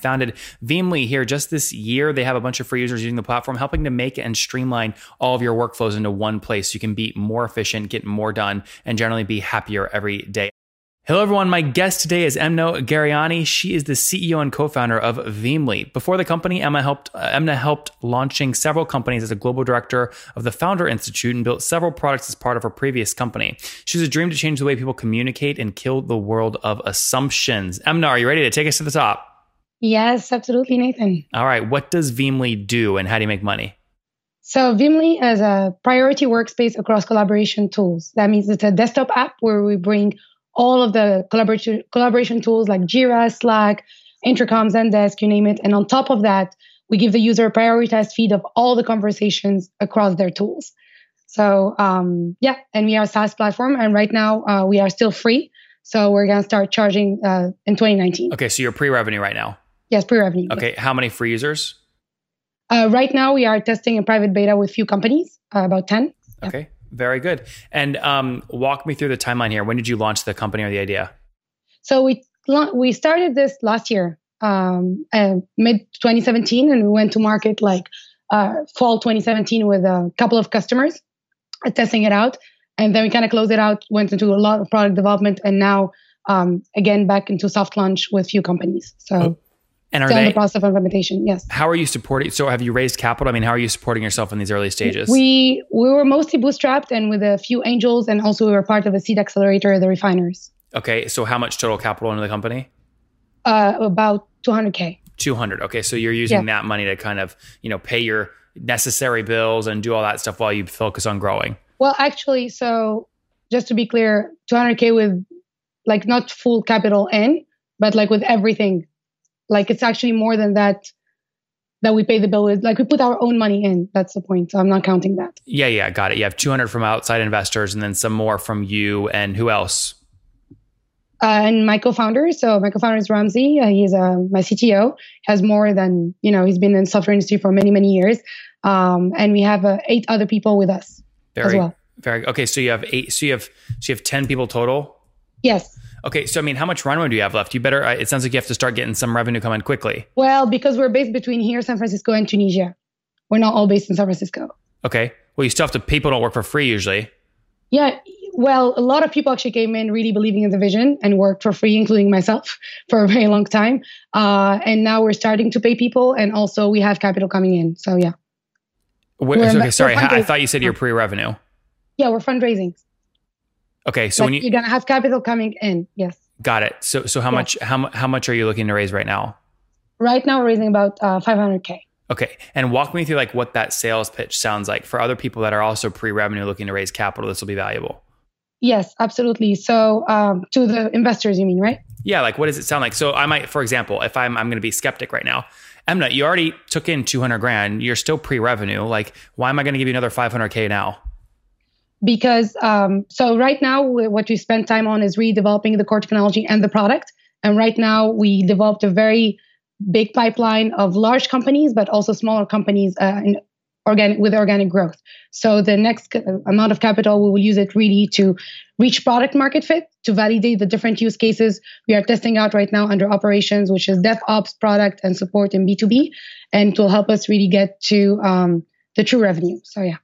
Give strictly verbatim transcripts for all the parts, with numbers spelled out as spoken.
founded Veamly here just this year. They have a bunch of free users using the platform, helping to make and streamline all of your workflows into one place so you can be more efficient, get more done, and generally be happier every day. Hello, everyone. My guest today is Emna Gariani. She is the C E O and co-founder of Veamly. Before the company, Emma helped, uh, Emna helped launching several companies as a global director of the Founder Institute and built several products as part of her previous company. She has a dream to change the way people communicate and kill the world of assumptions. Emna, are you ready to take us to the top? Yes, absolutely, Nathan. All right. What does Veamly do and how do you make money? So Veamly is a priority workspace across collaboration tools. That means it's a desktop app where we bring all of the collaboration collaboration tools like Jira, Slack, Intercom, Zendesk, you name it. And on top of that, we give the user a prioritized feed of all the conversations across their tools. So um, yeah, and we are a SaaS platform. And right now uh, we are still free. So we're going to start charging uh, in twenty nineteen. Okay, so you're pre-revenue right now? Yes, pre-revenue. Okay, yes. How many free users? Uh, right now we are testing a private beta with few companies, uh, about ten. Okay. Yeah. Very good. And um, walk me through the timeline here. When did you launch the company or the idea? So we we started this last year, um, uh, mid twenty seventeen, and we went to market like uh, fall twenty seventeen with a couple of customers uh, testing it out. And then we kind of closed it out, went into a lot of product development, and now, um, again, back into soft launch with few companies. So oh. and are still they, in the process of implementation, yes. How are you supporting? So have you raised capital? I mean, how are you supporting yourself in these early stages? We we were mostly bootstrapped and with a few angels, and also we were part of a seed accelerator, the Refiners. Okay, so how much total capital into the company? Uh, about two hundred K. two hundred, okay. So you're using yeah. that money to kind of, you know, pay your necessary bills and do all that stuff while you focus on growing. Well, actually, so just to be clear, two hundred K with like not full capital in, but like with everything. Like it's actually more than that, that we pay the bill with. Like we put our own money in. That's the point. So I'm not counting that. Yeah, yeah. Got it. You have two hundred from outside investors and then some more from you and who else? Uh, and my co-founder. So my co-founder is Ramsey. Uh, he's uh, my C T O. Has more than, you know, he's been in the software industry for many, many years. Um, and we have uh, eight other people with us very, as well. Very, okay. So you have eight, so you have, so you have ten people total? Yes. Okay. So, I mean, how much runway do you have left? You better, it sounds like you have to start getting some revenue coming quickly. Well, because we're based between here, San Francisco and Tunisia. We're not all based in San Francisco. Okay. Well, you still have to, people don't work for free usually. Yeah. Well, a lot of people actually came in really believing in the vision and worked for free, including myself, for a very long time. Uh, and now we're starting to pay people. And also we have capital coming in. So yeah. Wait, okay, sorry. I thought you said you're pre-revenue. Yeah. We're fundraising. Okay, so like when you, you're gonna have capital coming in, yes. Got it. So, so how yeah. much? How how much are you looking to raise right now? Right now, we're raising about uh, five hundred K. Okay, and walk me through like what that sales pitch sounds like for other people that are also pre-revenue looking to raise capital. This will be valuable. Yes, absolutely. So, um, to the investors, you mean, right? Yeah. Like, what does it sound like? So, I might, for example, if I'm I'm gonna be skeptic right now. Emna, you already took in two hundred grand. You're still pre-revenue. Like, why am I gonna give you another five hundred K now? Because, um, so right now, what we spend time on is redeveloping the core technology and the product. And right now, we developed a very big pipeline of large companies, but also smaller companies uh, in organic, with organic growth. So the next amount of capital, we will use it really to reach product market fit, to validate the different use cases we are testing out right now under operations, which is DevOps, product, and support in B two B, and to help us really get to um, the true revenue. So yeah.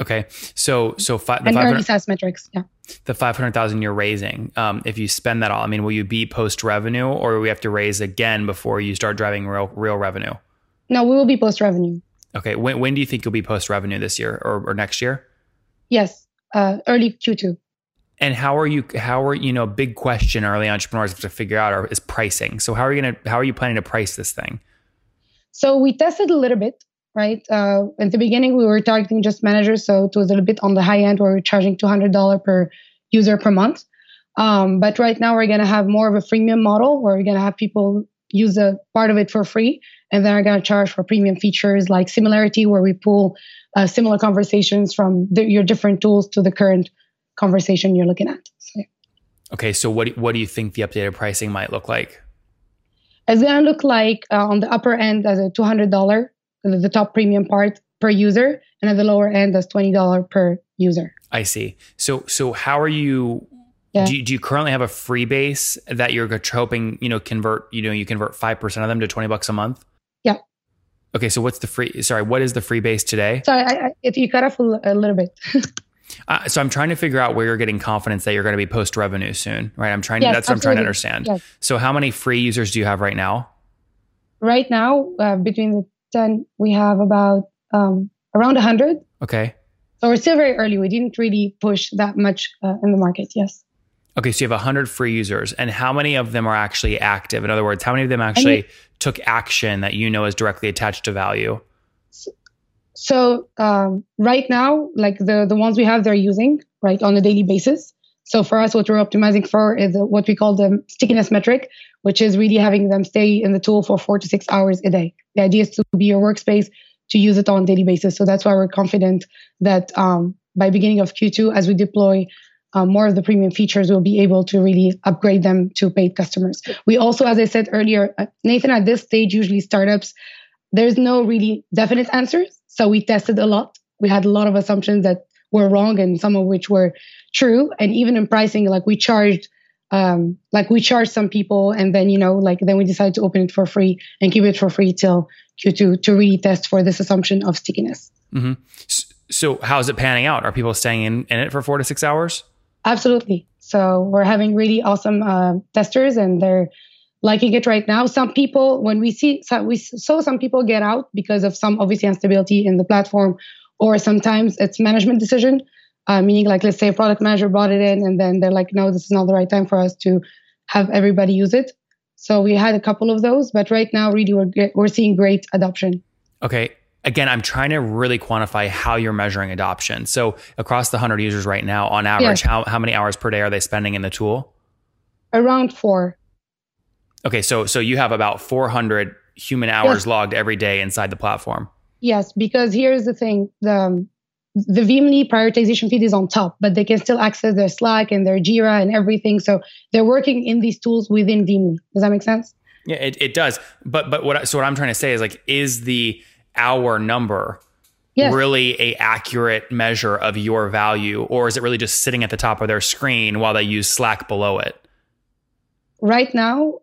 Okay, so so fi- the and early SaaS metrics, yeah. The five hundred thousand you're raising. Um, if you spend that all, I mean, will you be post revenue, or will we have to raise again before you start driving real real revenue? No, we will be post revenue. Okay, when when do you think you'll be post revenue this year or, or next year? Yes, uh, early Q two. And how are you? How are you know? Big question early entrepreneurs have to figure out are, is pricing. So how are you gonna? How are you planning to price this thing? So we tested a little bit. Right. Uh, at the beginning, we were targeting just managers. So it was a little bit on the high end where we're charging two hundred dollars per user per month. Um, but right now we're going to have more of a freemium model where we're going to have people use a part of it for free. And then we're going to charge for premium features like similarity, where we pull uh, similar conversations from the, your different tools to the current conversation you're looking at. So, yeah. Okay. So what, what do you think the updated pricing might look like? It's going to look like uh, on the upper end as a two hundred dollars. The top premium part per user, and at the lower end, that's twenty dollars per user. I see. So, so how are you Yeah. Do you, do you currently have a free base that you're hoping, you know, convert, you know, you convert five percent of them to twenty bucks a month? Yeah. Okay. So what's the free, sorry, what is the free base today? Sorry, I, I, if you cut off a, a little bit. uh, so I'm trying to figure out where you're getting confidence that you're going to be post revenue soon, right? I'm trying to, yes, that's absolutely. What I'm trying to understand. Yes. So how many free users do you have right now? Right now, uh, between the ten, we have about um, around one hundred. Okay. So we're still very early. We didn't really push that much uh, in the market. Yes. Okay, so you have one hundred free users, and how many of them are actually active? In other words, how many of them actually I mean, took action that you know is directly attached to value? So, so um, right now, like the, the ones we have, they're using, right, on a daily basis. So for us, what we're optimizing for is what we call the stickiness metric, which is really having them stay in the tool for four to six hours a day. The idea is to be your workspace, to use it on a daily basis. So that's why we're confident that um, by beginning of Q two, as we deploy Um, more of the premium features, we'll be able to really upgrade them to paid customers. We also, as I said earlier, Nathan, at this stage, usually startups, there's no really definite answers. So we tested a lot. We had a lot of assumptions that were wrong and some of which were true. And even in pricing, like we charged, um, like we charged some people and then, you know, like then we decided to open it for free and keep it for free till Q two to really test for this assumption of stickiness. Mm-hmm. So how's it panning out? Are people staying in, in it for four to six hours? Absolutely. So we're having really awesome uh, testers and they're liking it right now. Some people, when we see, so we saw some people get out because of some obviously instability in the platform, or sometimes it's management decision, uh, meaning like, let's say a product manager brought it in and then they're like, no, this is not the right time for us to have everybody use it. So we had a couple of those, but right now really we're, we're seeing great adoption. Okay. Again, I'm trying to really quantify how you're measuring adoption. So across the one hundred users right now, on average, yeah. how, how many hours per day are they spending in the tool? Around four. Okay, so so you have about four hundred human hours yeah. logged every day inside the platform. Yes, because here's the thing. The, the Veamly prioritization feed is on top, but they can still access their Slack and their Jira and everything. So they're working in these tools within Veamly. Does that make sense? Yeah, it, it does. But but what so what I'm trying to say is like, is the... our number yes. really a accurate measure of your value, or is it really just sitting at the top of their screen while they use Slack below it? Right now,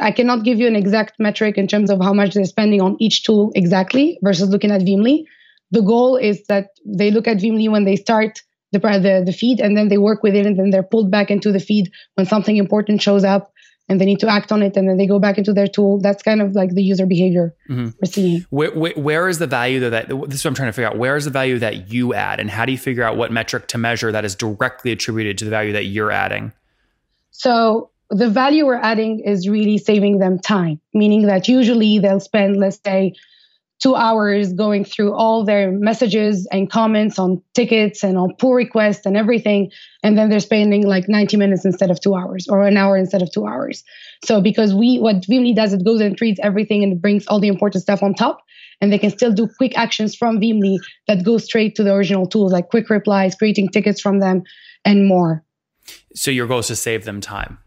I cannot give you an exact metric in terms of how much they're spending on each tool exactly versus looking at Veamly. The goal is that they look at Veamly when they start the, the, the feed, and then they work with it, and then they're pulled back into the feed when something important shows up and they need to act on it, and then they go back into their tool. That's kind of like the user behavior mm-hmm. we're seeing. Where, where, where is the value that, that, this is what I'm trying to figure out, where is the value that you add, and how do you figure out what metric to measure that is directly attributed to the value that you're adding? So the value we're adding is really saving them time, meaning that usually they'll spend, let's say, two hours going through all their messages and comments on tickets and on pull requests and everything. And then they're spending like ninety minutes instead of two hours or an hour instead of two hours. So because we, what Veamly does, it goes and treats everything and brings all the important stuff on top, and they can still do quick actions from Veamly that go straight to the original tools, like quick replies, creating tickets from them and more. So your goal is to save them time.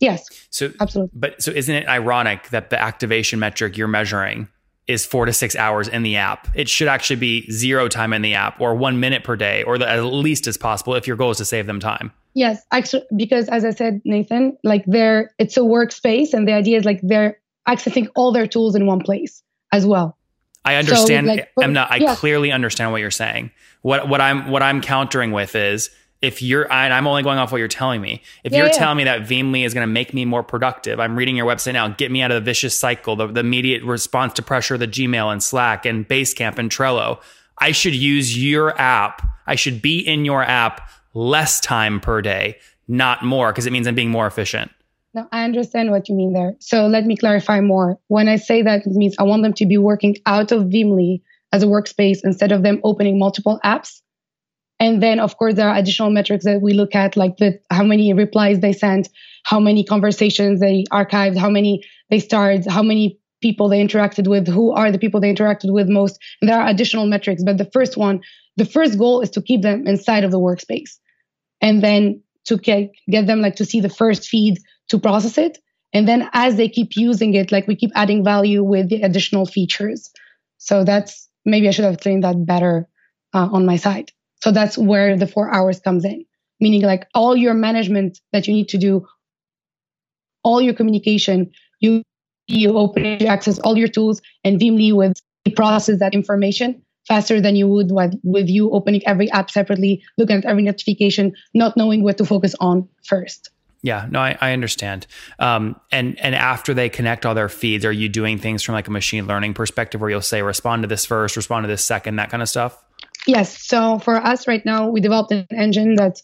Yes, so, absolutely. But so isn't it ironic that the activation metric you're measuring is four to six hours in the app? It should actually be zero time in the app, or one minute per day, or the, at least as possible if your goal is to save them time. Yes, actually, because as I said, Nathan, like they're, it's a workspace, and the idea is like they're accessing all their tools in one place as well. I understand, so, like, Emna, I yes. clearly understand what you're saying. What what I'm what I'm countering with is, if you're, and I'm only going off what you're telling me. If yeah, you're yeah. telling me that Veamly is going to make me more productive, I'm reading your website now, get me out of the vicious cycle, the, the immediate response to pressure, the Gmail and Slack and Basecamp and Trello. I should use your app. I should be in your app less time per day, not more, because it means I'm being more efficient. No, I understand what you mean there. So let me clarify more. When I say that, it means I want them to be working out of Veamly as a workspace instead of them opening multiple apps. And then, of course, there are additional metrics that we look at, like the, how many replies they sent, how many conversations they archived, how many they started, how many people they interacted with, who are the people they interacted with most. And there are additional metrics. But the first one, the first goal is to keep them inside of the workspace, and then to get, get them like to see the first feed, to process it. And then as they keep using it, like we keep adding value with the additional features. So that's, maybe I should have explained that better uh, on my side. So that's where the four hours comes in. meaning like all your management that you need to do, all your communication, you, you open, you access all your tools, and Veamly would process that information faster than you would with, with you opening every app separately, looking at every notification, not knowing what to focus on first. Yeah, no, I, I understand. Um, and and after they connect all their feeds, are you doing things from like a machine learning perspective where you'll say, respond to this first, respond to this second, that kind of stuff? Yes. So for us right now, we developed an engine that's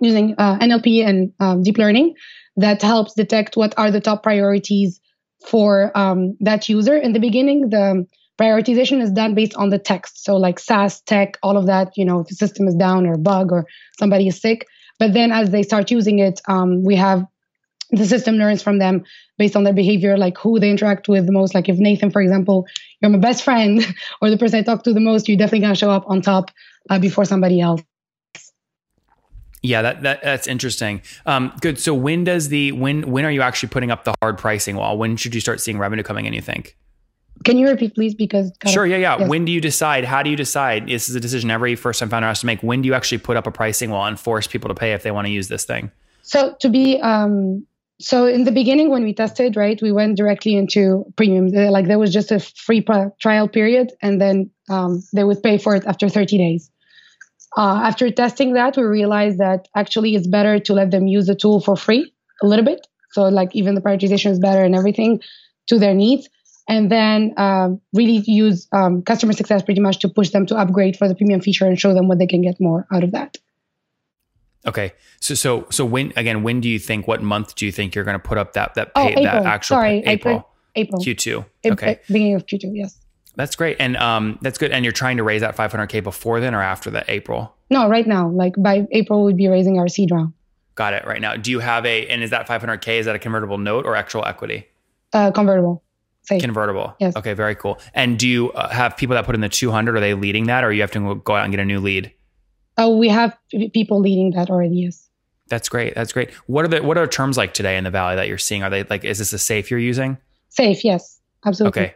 using uh, N L P and um, deep learning that helps detect what are the top priorities for um, that user. In the beginning, the prioritization is done based on the text. So like SaaS, tech, all of that, you know, if the system is down or bug or somebody is sick. But then as they start using it, um, we have the system learns from them based on their behavior, like who they interact with the most. Like if Nathan, for example, you're my best friend or the person I talk to the most, you're definitely going to show up on top uh, before somebody else. Yeah, that, that that's interesting. Um, good. So when does the, when, when are you actually putting up the hard pricing wall? When should you start seeing revenue coming in, you think? Can you repeat, please? Because sure, of, yeah, yeah. Yes. When do you decide? How do you decide? This is a decision every first-time founder has to make. When do you actually put up a pricing wall and force people to pay if they want to use this thing? So to be, um, so in the beginning when we tested, right, we went directly into premium. Like there was just a free trial period, and then um, they would pay for it after thirty days. Uh, after testing that, we realized that actually it's better to let them use the tool for free a little bit. So like even the prioritization is better and everything to their needs. And then um, really use um, customer success pretty much to push them to upgrade for the premium feature and show them what they can get more out of that. Okay. So so so when, again, when do you think, what month do you think you're going to put up that that, pay, oh, that actual Sorry, pay, April. April. Q two. Okay. April, beginning of Q two, yes. That's great. And um, that's good. And you're trying to raise that five hundred K before then or after the April? No, right now. Like by April, we'd be raising our seed round. Got it. Right now. Do you have a, and is that five hundred K, is that a convertible note or actual equity? Uh, convertible. Safe. Convertible. Yes. Okay. Very cool. And do you uh, have people that put in the two hundred? Are they leading that, or you have to go out and get a new lead? Oh, we have people leading that already. Yes. That's great. That's great. What are the what are terms like today in the Valley that you're seeing? Are they like, is this a Safe you're using? Safe. Yes. Absolutely. Okay.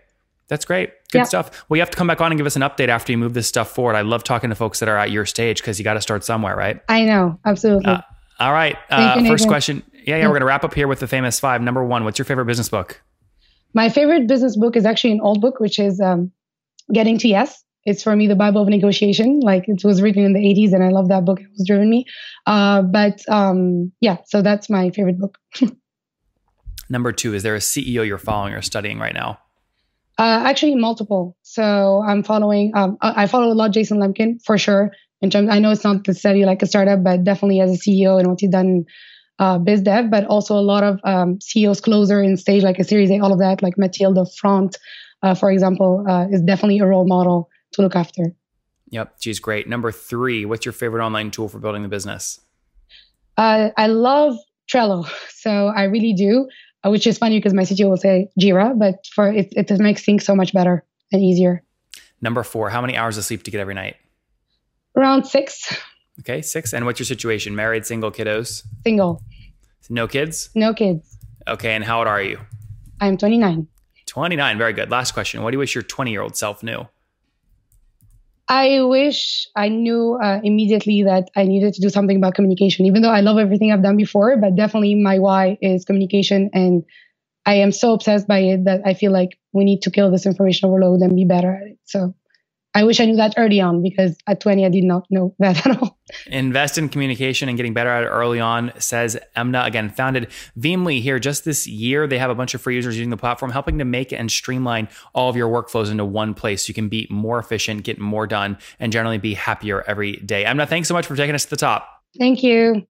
That's great. Good yeah. stuff. Well, you have to come back on and give us an update after you move this stuff forward. I love talking to folks that are at your stage because you got to start somewhere, right? I know. Absolutely. Uh, all right. Uh, you, first question. Yeah. Yeah. We're going to wrap up here with the famous five. Number one, what's your favorite business book? My favorite business book is actually an old book, which is um, Getting to Yes. It's for me the Bible of negotiation. Like it was written in the eighties, and I love that book. It was driven me. Uh, but um, yeah, so that's my favorite book. Number two, is there a C E O you're following or studying right now? Uh, actually, multiple. So I'm following. Um, I follow a lot Jason Lemkin for sure. In terms, I know it's not to study like a startup, but definitely as a C E O and what he's done. Uh, biz dev, but also a lot of um, C E Os closer in stage, like a Series A, all of that, like Matilda Front, uh, for example, uh, is definitely a role model to look after. Yep. She's great. Number three, what's your favorite online tool for building the business? Uh, I love Trello. So I really do, which is funny because my C T O will say Jira, but for it, it makes things so much better and easier. Number four, how many hours of sleep do you get every night? Around six. Okay, six. And what's your situation? Married, single, kiddos? Single. No kids? No kids. Okay, and how old are you? I'm twenty-nine. twenty-nine, very good. Last question. What do you wish your twenty-year-old self knew? I wish I knew uh, immediately that I needed to do something about communication, even though I love everything I've done before, but definitely my why is communication. And I am so obsessed by it that I feel like we need to kill this information overload and be better at it. So I wish I knew that early on, because at twenty, I did not know that at all. Invest in communication and getting better at it early on, says Emna. Again, founded Veamly here just this year. They have a bunch of free users using the platform, helping to make and streamline all of your workflows into one place so you can be more efficient, get more done, and generally be happier every day. Emna, thanks so much for taking us to the top. Thank you.